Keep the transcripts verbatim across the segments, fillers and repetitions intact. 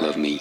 Love me.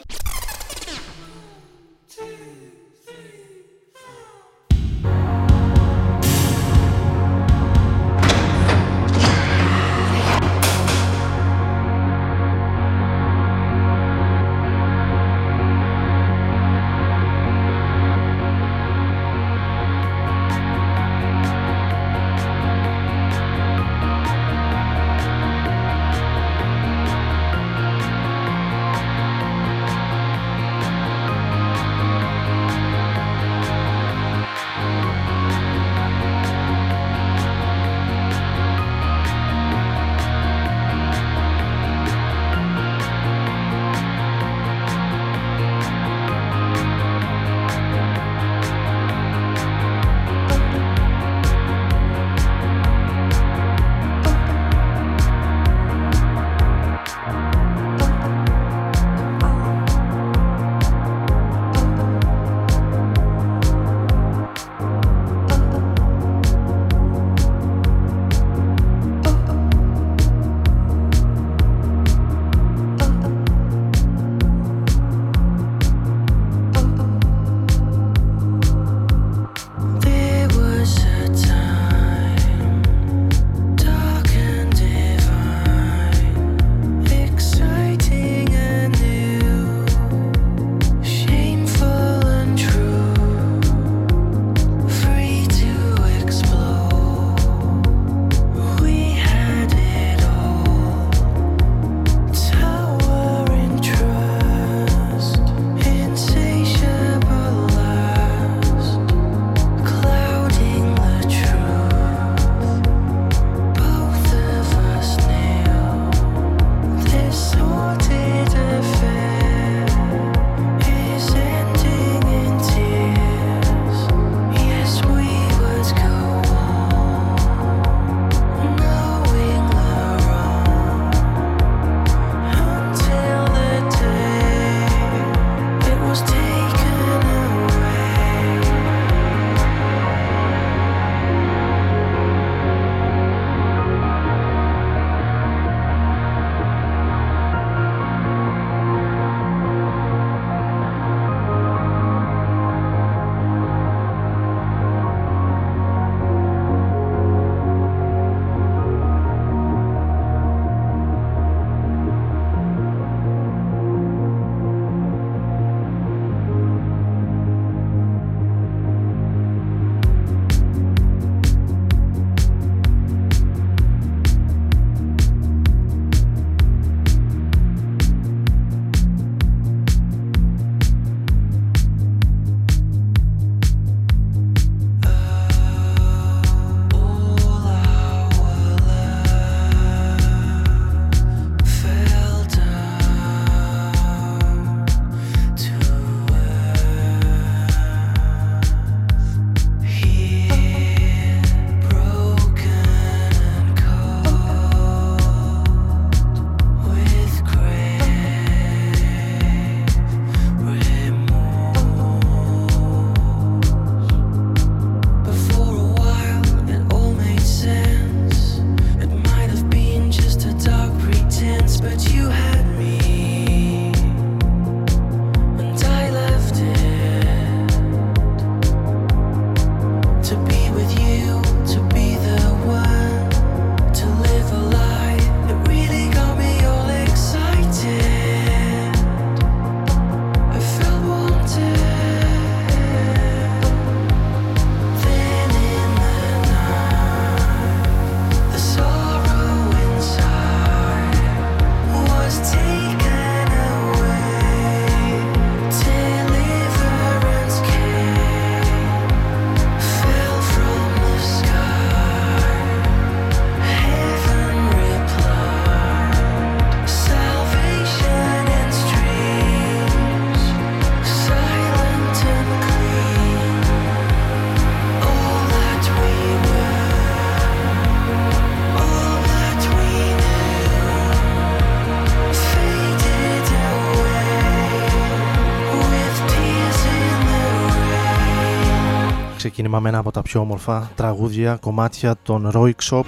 απόγευμα με ένα από τα πιο όμορφα τραγούδια, κομμάτια των Röyksopp,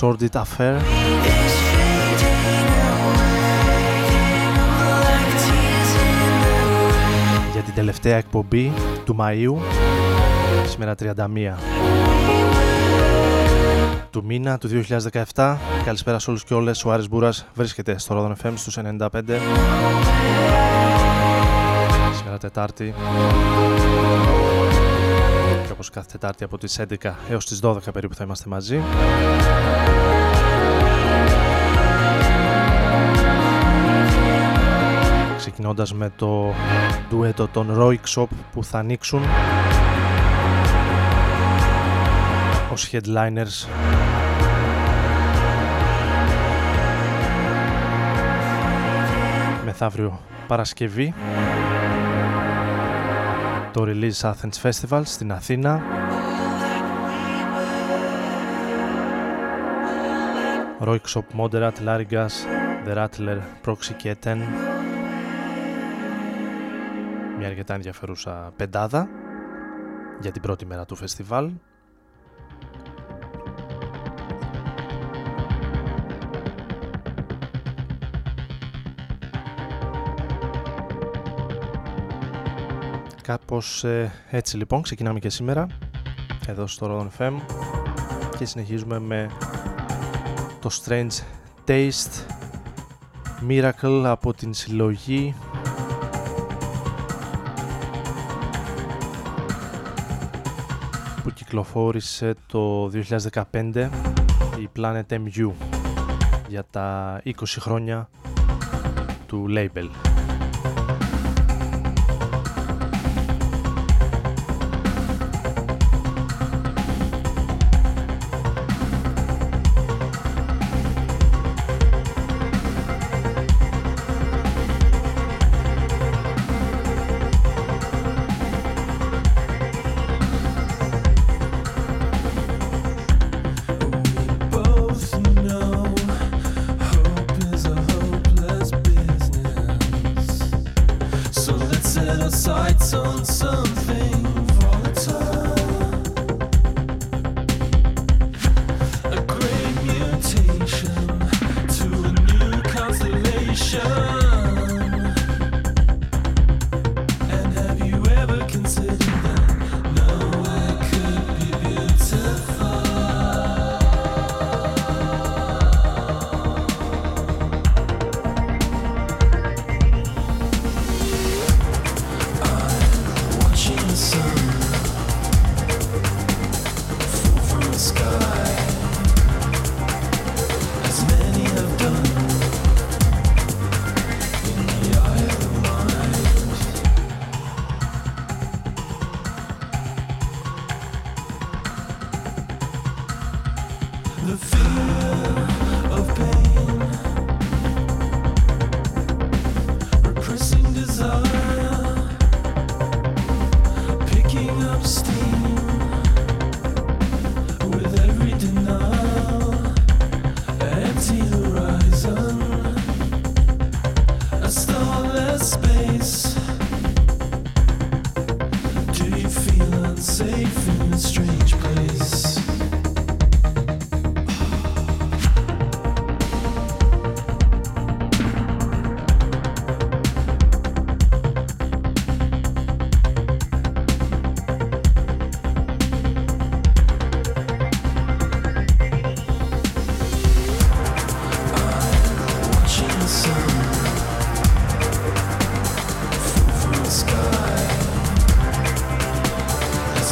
Sordid Affair. Για την τελευταία εκπομπή του Μαΐου, σήμερα τριάντα μία του μήνα του δύο χιλιάδες δεκαεπτά. Καλησπέρα σε όλους και όλες, ο Άρης Μπούρας βρίσκεται στο Ρόδον εφ εμ στους ενενήντα πέντε. Σήμερα Τετάρτη, και όπως κάθε Τετάρτη από τις έντεκα έως τις δώδεκα περίπου θα είμαστε μαζί. Ξεκινώντας με το ντουέτο των Röyksopp που θα ανοίξουν ως headliners μεθαύριο Παρασκευή το Release Athens Festival στην Αθήνα. Röyksopp, Moderat, Largas, The Rattler, Proxy, Ketten. Μια αρκετά ενδιαφέρουσα πεντάδα για την πρώτη μέρα του φεστιβάλ. Κάπως ε, έτσι λοιπόν ξεκινάμε και σήμερα εδώ στο Ρόδον εφ εμ και συνεχίζουμε με το Strange Taste Miracle από την συλλογή που κυκλοφόρησε το δύο χιλιάδες δεκαπέντε η Planet Mu για τα είκοσι χρόνια του label. As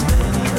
many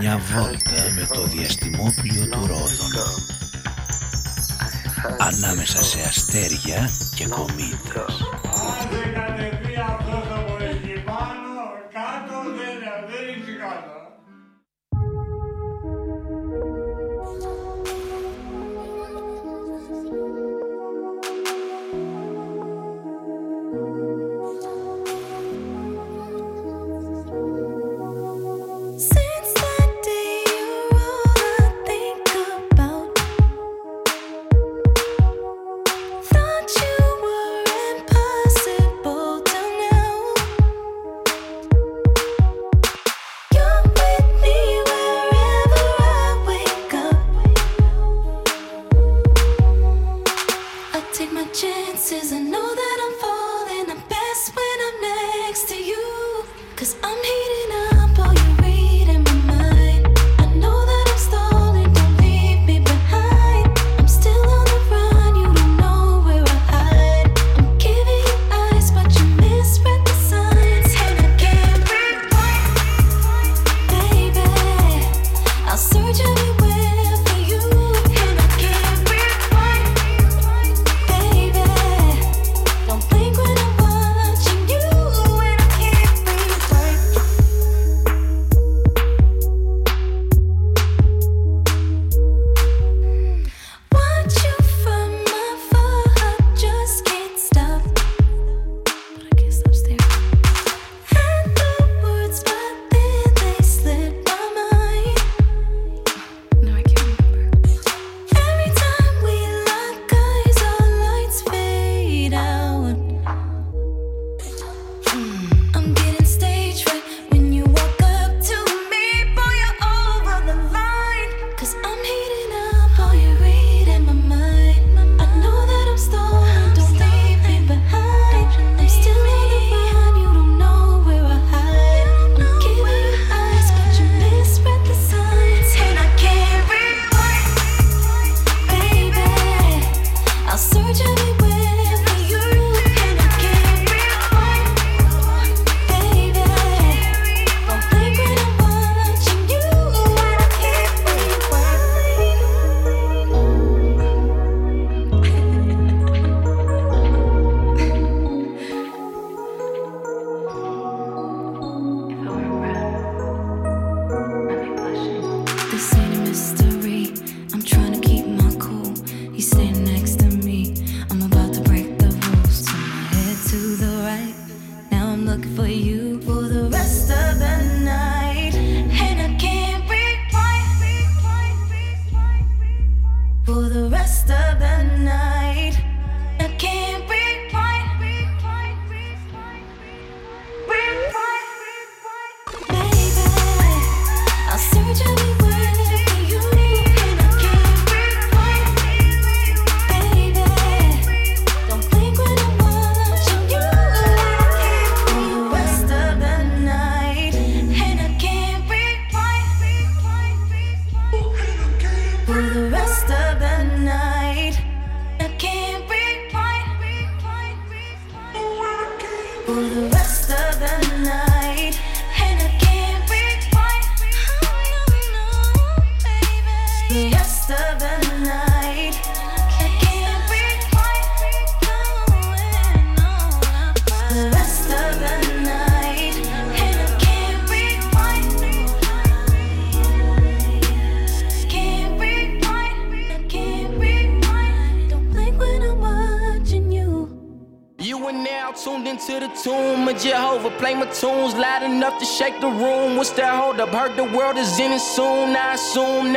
μια βόλτα με το διαστημόπλιο του Ρόδον, ανάμεσα σε αστέρια και κομήτες.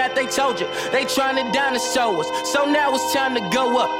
That they told you they tryna dinosaur us, so now it's time to go up.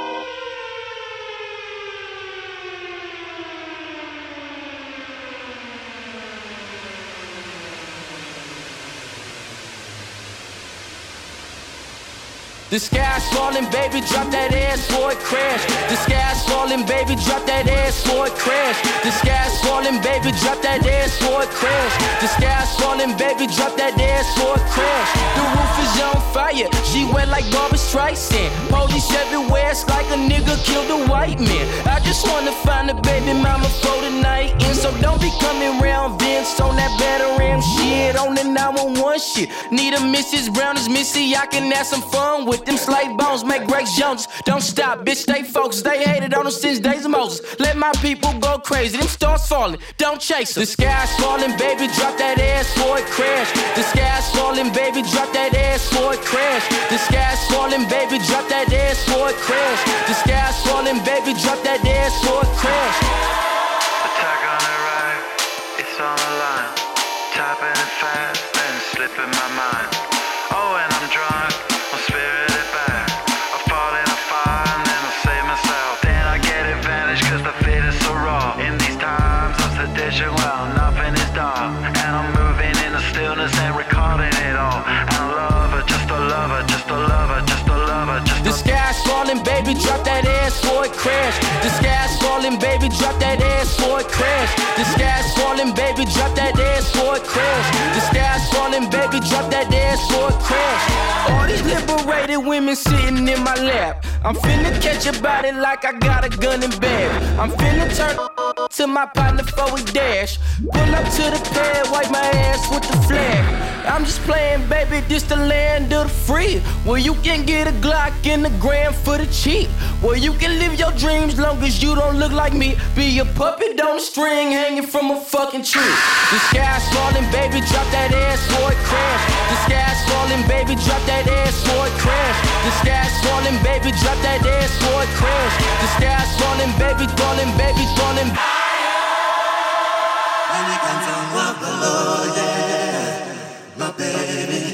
The sky's falling, baby, drop that ass for it crash. The sky's falling, baby, drop that ass for it crash. The sky's falling, baby, drop that ass for it crash. The sky's falling, baby, drop that ass for it crash. The roof is on fire, she went like Barbra Streisand. Police everywhere, it's like a nigga killed a white man. I just wanna find a baby mama for the night, and so don't be coming round Vince on that veteran shit, on the nine one one shit. Need a Missus Brown as Missy, I can have some fun with them slave bones. Make Grace Jones, don't stop, bitch, stay focused. They hated on them since days of Moses. Let my people go crazy, them stars falling, don't chase them. The sky's falling, baby, drop that ass for it crash. The sky's falling, baby, drop that ass for it crash. The sky's falling, baby, drop that ass for it crash. The sky's falling, baby, drop that ass for it crash. Attack on the right, it's on the line. Tapping it fast, then slipping my mind. Oh, and I'm drunk, I'm spirited back. I fall in a fire and then I save myself. Then I get advantage cause the fit is so raw. In these times of sedition, well, nothing is done. And I'm moving in the stillness and recording it all. And I love her, just a lover, just a lover, just a lover, just a lover. The sky's falling, baby, drop that ass for it crash. The sky's falling, baby, drop that ass for it crash. The sky's falling, baby, drop that ass for it crash. The sky's falling, baby, drop that ass for it crash. All these liberated women sitting in my lap. I'm finna catch a body like I got a gun in bed. I'm finna turn to my partner for a dash. Pull up to the pad, wipe my ass with the flag. I'm just playing, baby, this the land of the free. Where you can get a Glock in the gram for the cheap. Where you can live your dreams long as you don't look like me. Be a puppet on a string hanging from a fucking tree. The sky's falling, baby, drop that ass for it crash. The sky's falling, baby, drop that ass for it crash. The sky's falling, baby, drop that ass for it crash. The sky's falling, baby, falling, baby, falling. When it comes to love, love, yeah, my baby.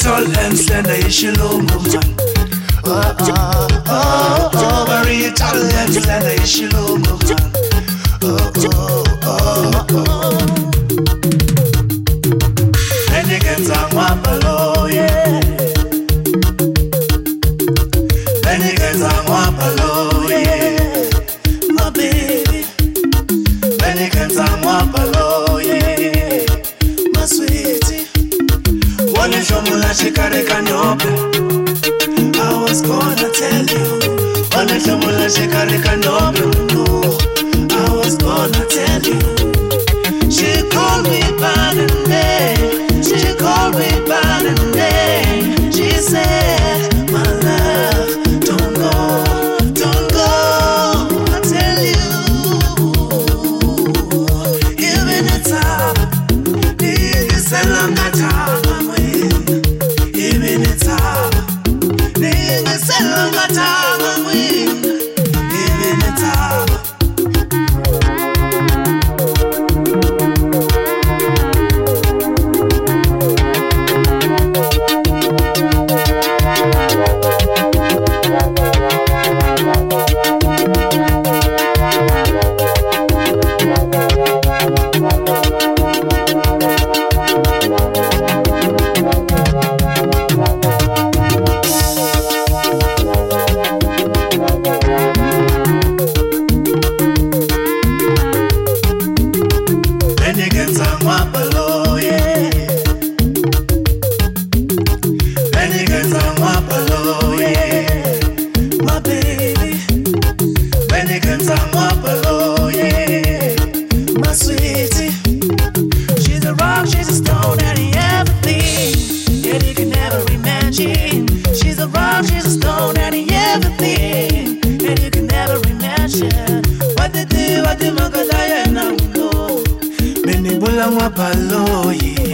Tall and slender, yes, you look good, man. Oh, oh, oh, oh. Very tall and slender, yes, you look good, man. Oh, oh, oh, oh. When you get down, what below, yeah. When you get down, what below, yeah. My baby. When you get down, what below, yeah. My sweetie. One is your mula, she carry can open. I was gonna tell you. One is your mula, she carry can open. No, I was gonna tell you. She called me by the name. She called me by the name. She said, my love, don't go, don't go. I tell you, give it a time. Give it a long time.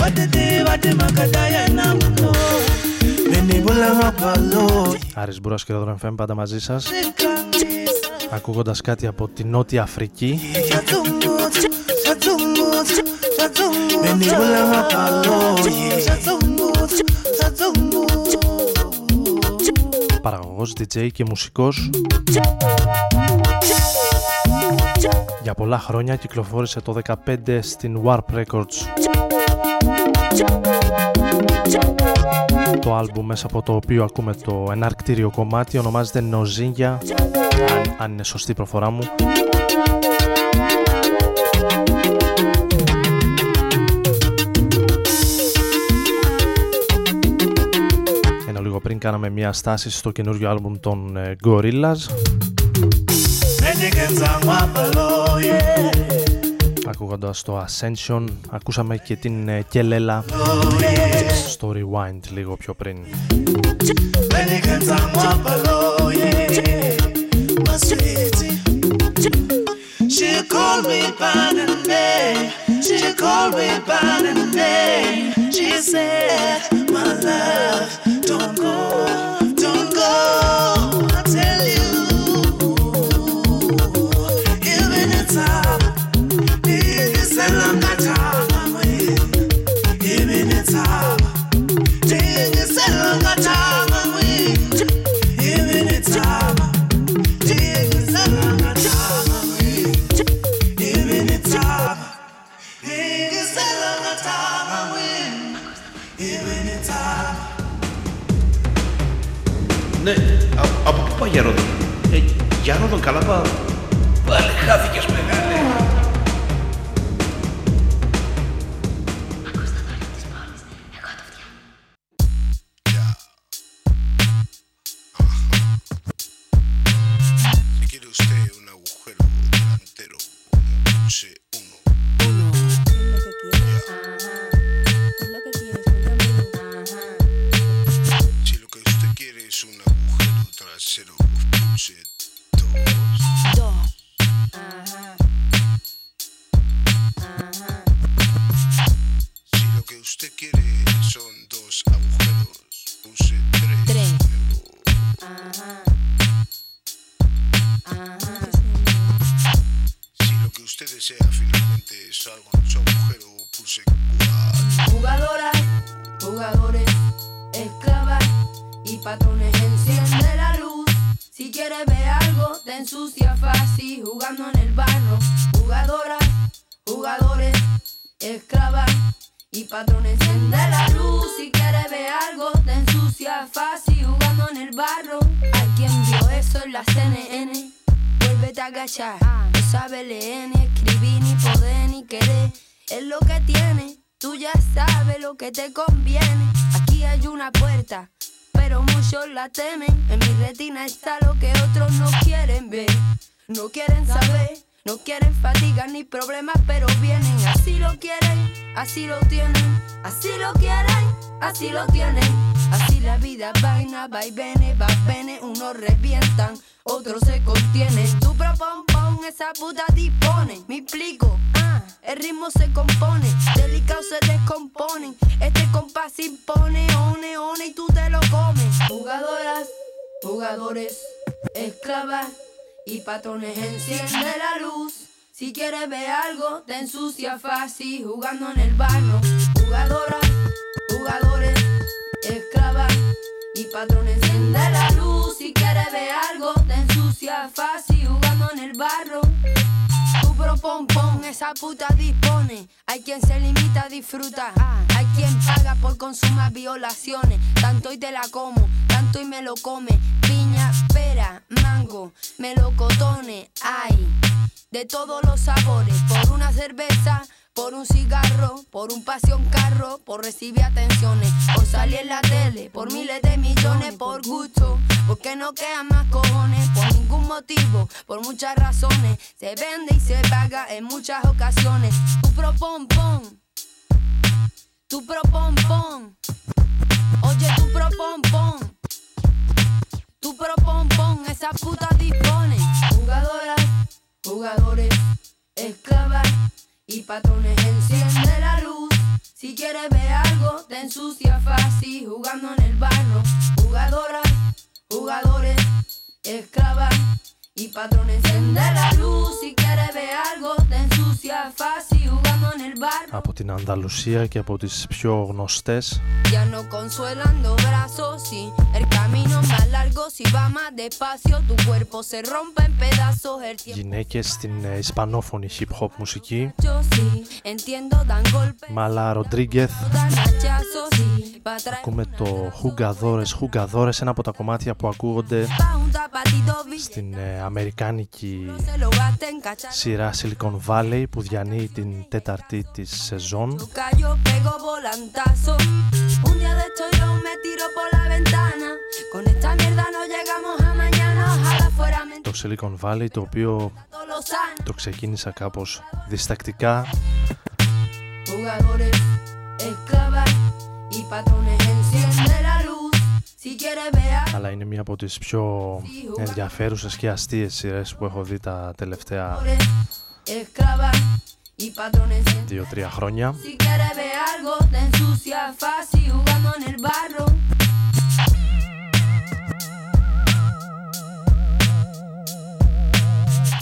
What did they, what did Macadaya now know? Άρης Μπούρας και Ρόδον εφ εμ πάντα μαζί σας, ακούγοντας κάτι από την Νότια Αφρική. Παραγωγός, ντι τζέι και μουσικός. Για πολλά χρόνια κυκλοφόρησε το δεκαπέντε στην Warp Records, το άλμπουμ μέσα από το οποίο ακούμε το εναρκτήριο κομμάτι ονομάζεται Nozinga, αν, αν είναι σωστή η προφορά μου. Ενώ λίγο πριν κάναμε μια στάση στο καινούριο άλμπουμ των Gorillaz. Ακούγοντας το Ascension, ακούσαμε και την Kelela στο Rewind λίγο πιο πριν. Ναι, από πού πάει για Ρόδον? Ε, για Ρόδον καλά πάω. Πάλι χάθηκες μεγάλη. Fácil jugando en el barro, jugadoras, jugadores, esclavas y patrones. Enciende la luz si quieres ver algo, te ensucia fácil jugando en el barro. Tu propompón, esa puta dispone. Hay quien se limita a disfrutar, hay quien paga por consumar violaciones. Tanto y te la como, tanto y me lo come. Piña, pera, mango, melocotones, ay. De todos los sabores, por una cerveza, por un cigarro, por un pasión carro, por recibir atenciones, por salir en la tele, por miles de millones, por gusto, porque no quedan más cojones, por ningún motivo, por muchas razones, se vende y se paga en muchas ocasiones. Tu propompón, tu propompón, oye tu propompón, tu propompón, esa puta dispone, jugadoras. Jugadores, esclavas y patrones, enciende la luz. Si quieres ver algo, te ensucia fácil jugando en el barro. Jugadoras, jugadores, esclavas y patrones. Enciende la luz, si quieres ver algo, te ensucia fácil jugando en el barro. Από την Ανταλουσία και από τις πιο γνωστές. Ya no consuelando brazos, si el camino más largo, si va más despacio, tu cuerpo se rompe en pedazos. El tiempo. Γυναίκες στην ε, ισπανόφωνη hip hop μουσική. Mala Rodríguez. Ακούμε το Jugadores, Jugadores, ένα από τα κομμάτια που ακούγονται στην ε, αμερικάνικη σειρά Silicon Valley που διανύει την τέταρτη της σεζόν. Το Silicon Valley, το οποίο το ξεκίνησα κάπως διστακτικά. Αλλά είναι μία από τις πιο ενδιαφέρουσες και αστείες σειρές που έχω δει τα τελευταία δύο-τρία χρόνια.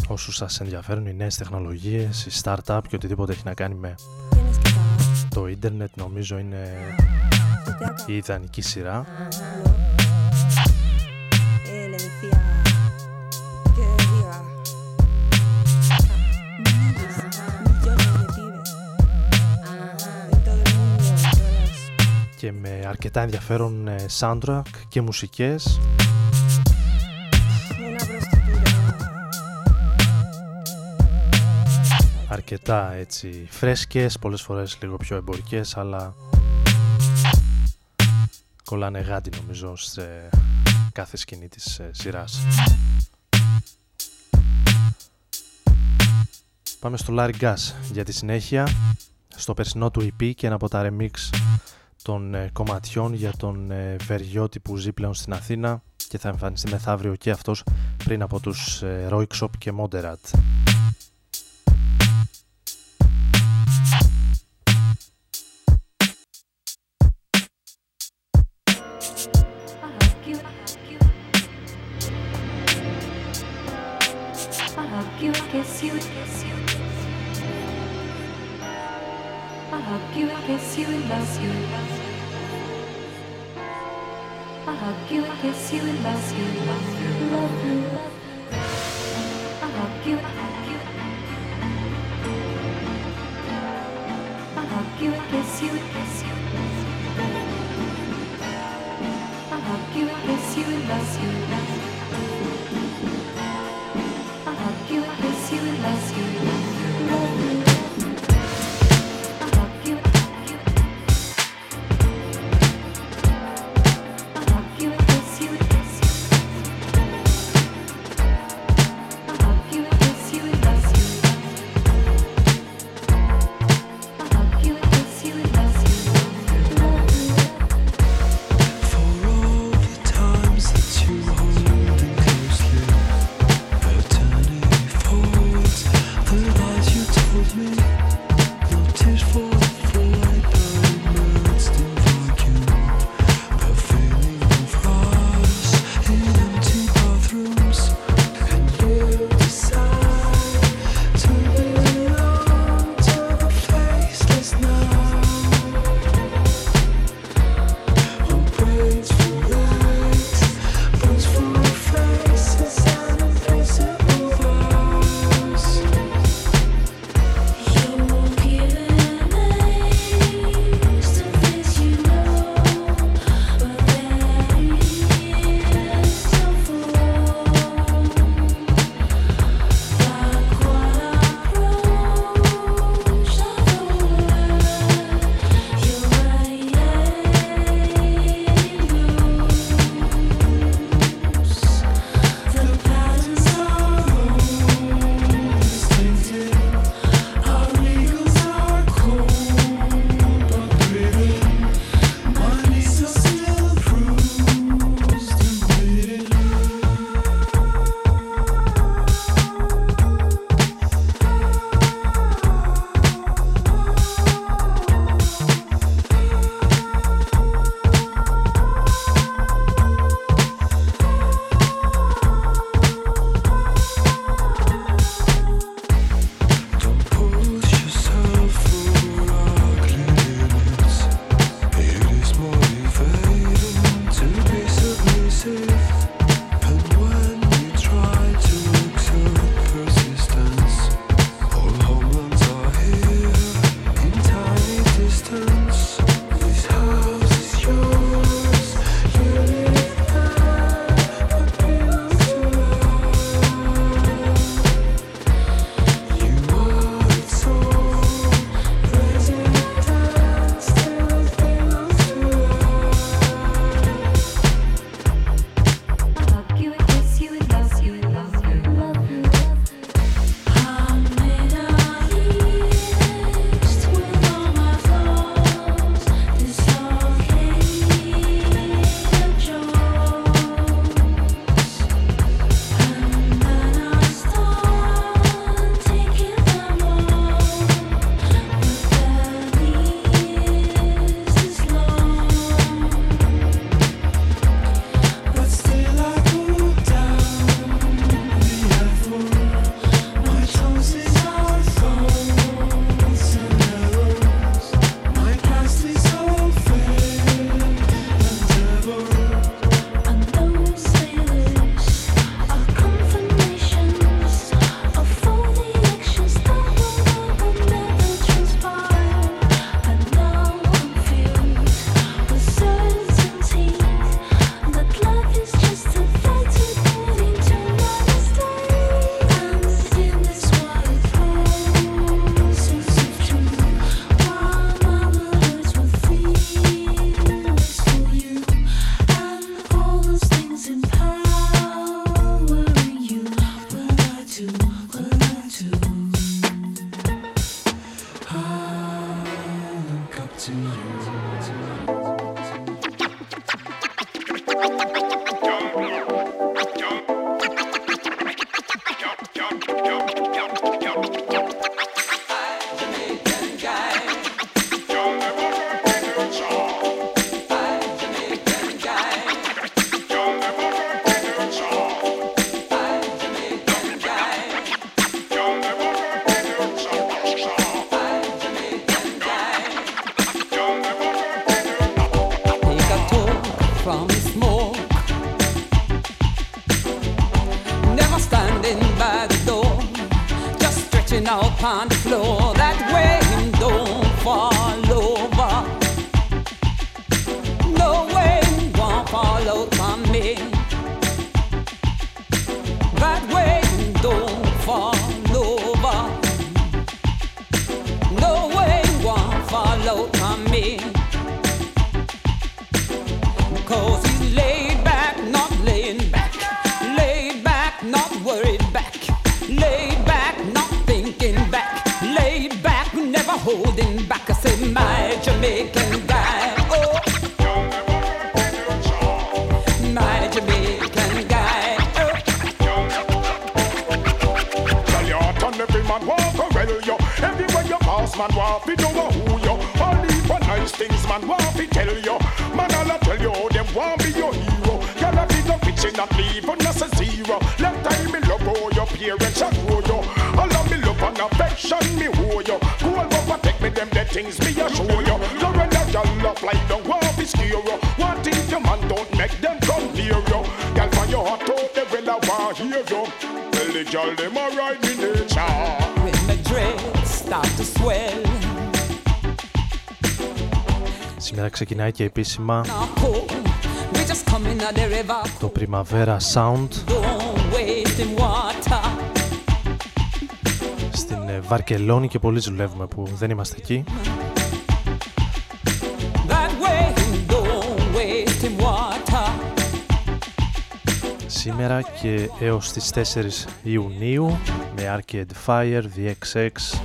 Όσους σας ενδιαφέρουν οι νέες τεχνολογίες, οι startup και οτιδήποτε έχει να κάνει με το ίντερνετ, νομίζω είναι η ιδανική σειρά. Και με αρκετά ενδιαφέρον soundtrack και μουσικές. Αρκετά έτσι φρέσκες, πολλές φορές λίγο πιο εμπορικές, αλλά κολλάνε γάντι νομίζω σε κάθε σκηνή της σειράς. Πάμε στο Larry Gass για τη συνέχεια, στο περσινό του ι πι και ένα από τα remix των κομματιών για τον Βεριώτη που ζει πλέον στην Αθήνα και θα εμφανιστεί μεθαύριο και αυτός πριν από τους Röyksopp και Moderat. Four to Σήμερα ξεκινάει και επίσημα το Primavera Sound στην Βαρκελόνη και πολύ δουλεύουμε που δεν είμαστε εκεί. Σήμερα και έως τις τέσσερις Ιουνίου με Arcade Fire, The εξ εξ,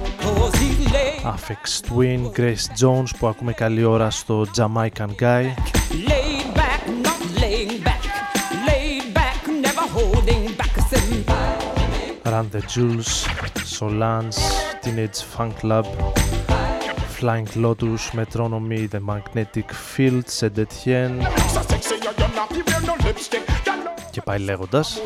Aphex Twin, Grace Jones που ακούμε καλή ώρα στο Jamaican Guy. Run the Jewels, Solange, Teenage Fanclub, Flying Lotus, Metronomy, The Magnetic Fields, και πάει λέγοντας.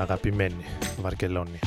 Αγαπημένη Βαρκελόνη.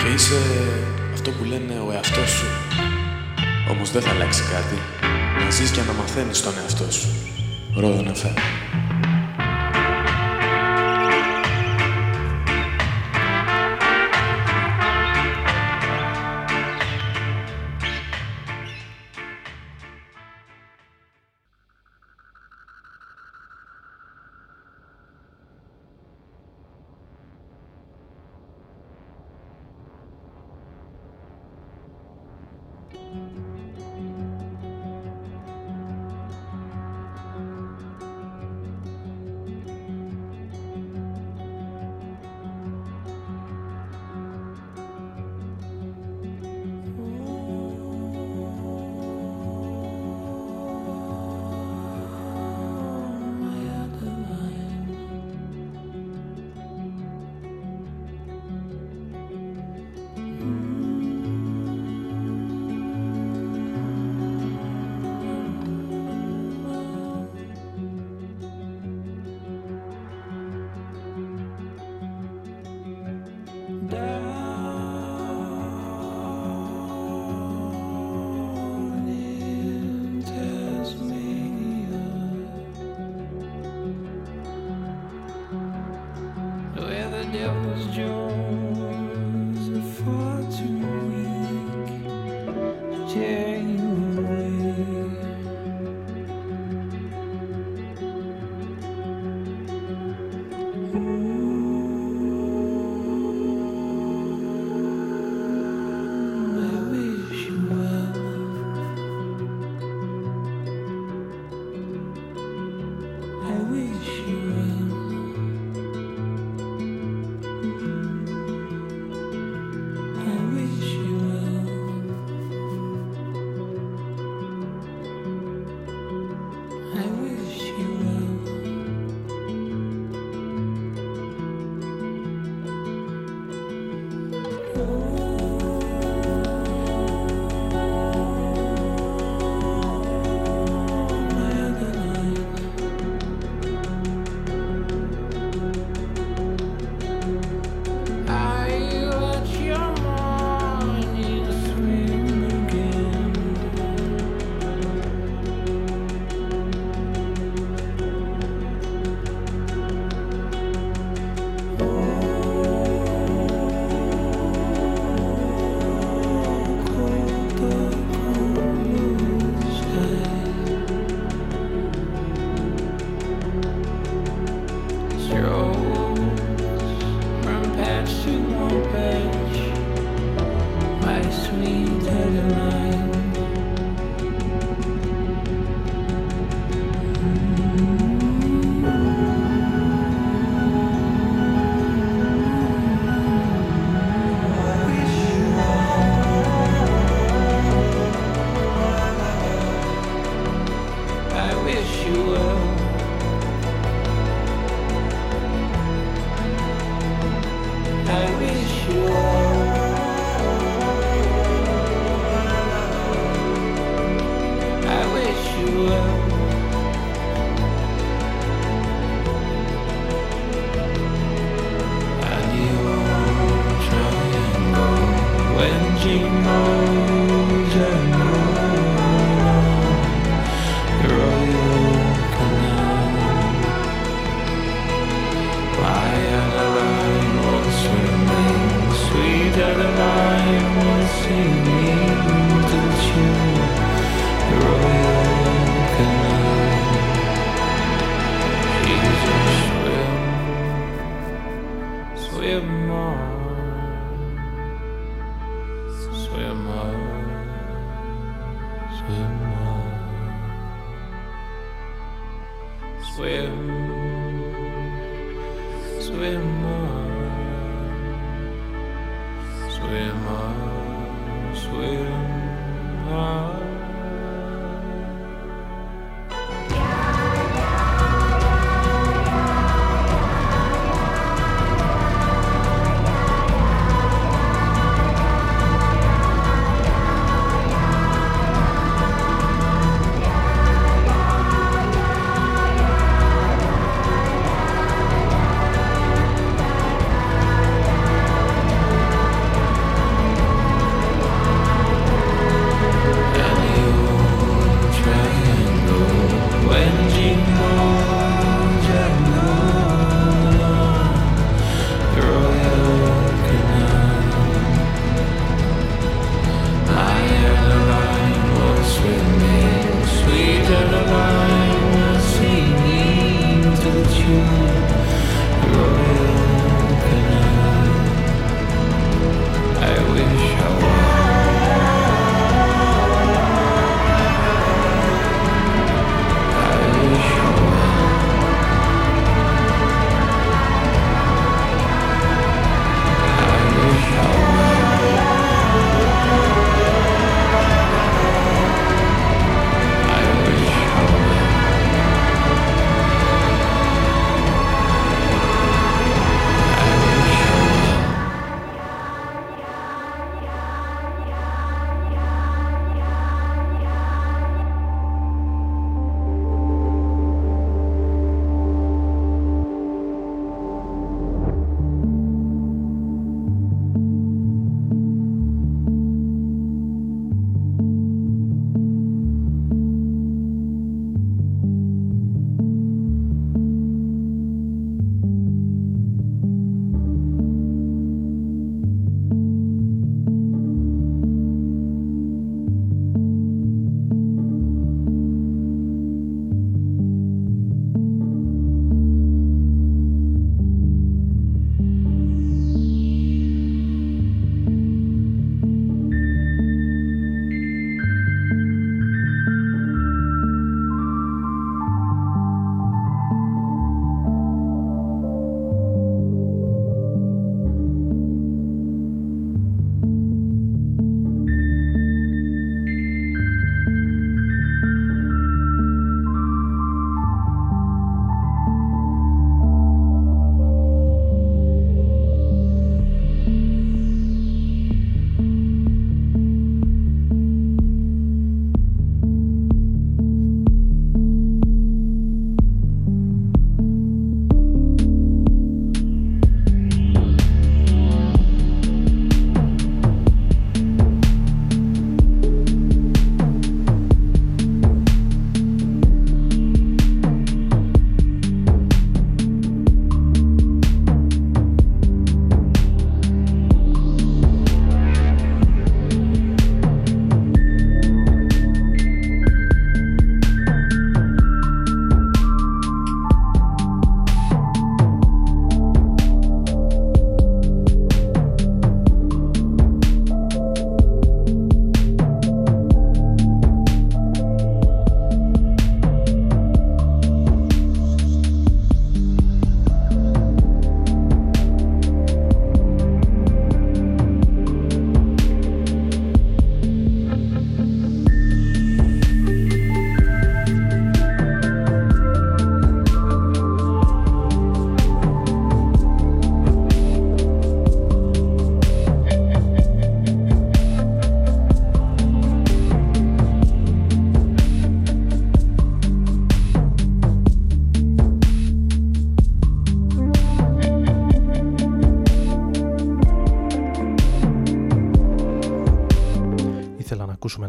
Και είσαι αυτό που λένε ο εαυτός σου. Όμως δεν θα αλλάξει κάτι. Να ζεις και να μαθαίνεις τον εαυτό σου. Ρόδον εφ εμ. Yeah.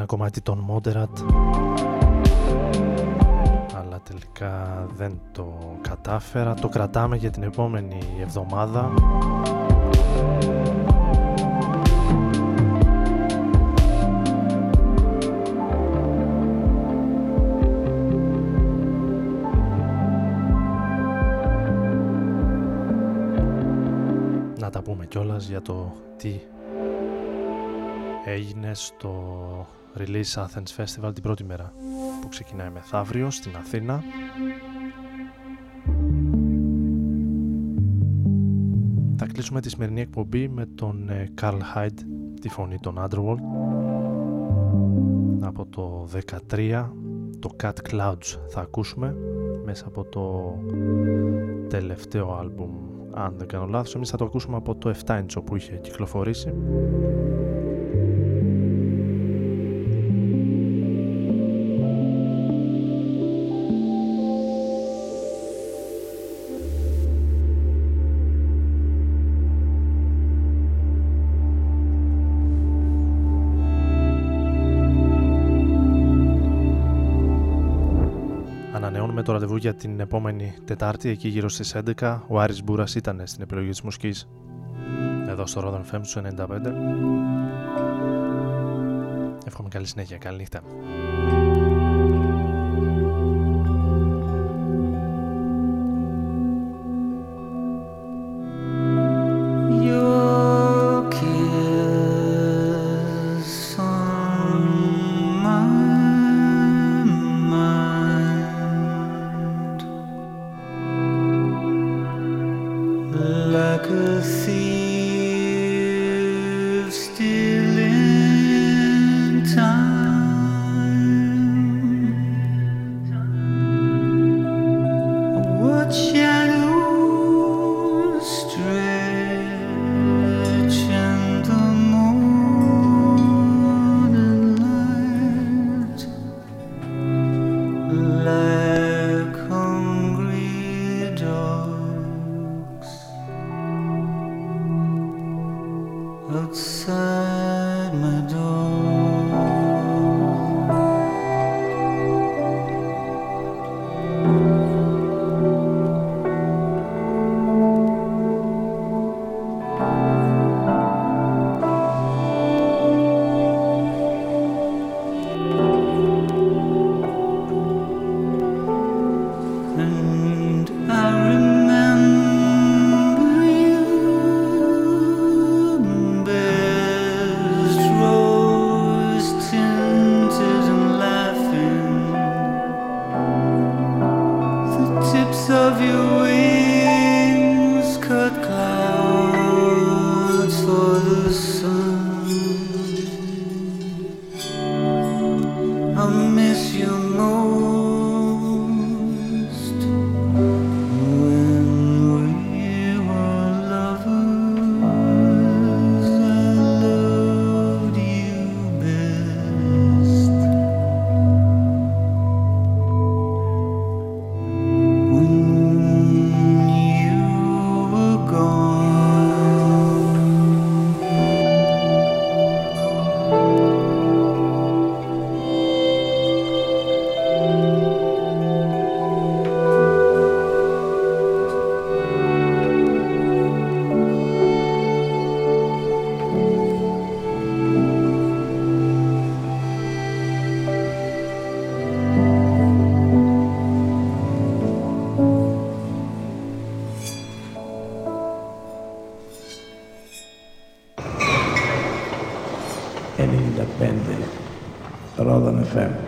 Κομμάτι των Moderat, αλλά τελικά δεν το κατάφερα. Το κρατάμε για την επόμενη εβδομάδα. Να τα πούμε κιόλας για το τι έγινε στο Release Athens Festival την πρώτη μέρα που ξεκινάει μεθαύριο στην Αθήνα. Θα κλείσουμε τη σημερινή εκπομπή με τον Carl Hyde, τη φωνή των Underworld, από το δεκατρία το Cat Clouds θα ακούσουμε μέσα από το τελευταίο άλμπουμ, αν δεν κάνω λάθος. Εμείς θα το ακούσουμε από το εφτά ίντσο που είχε κυκλοφορήσει. Το ραντεβού για την επόμενη Τετάρτη, εκεί γύρω στις έντεκα, ο Άρης Μπούρας ήταν στην επιλογή της μουσικής εδώ στο Ρόδον εφ εμ στους ενενήντα πέντε. Εύχομαι καλή συνέχεια, καλή νύχτα. Independent Röyksopp.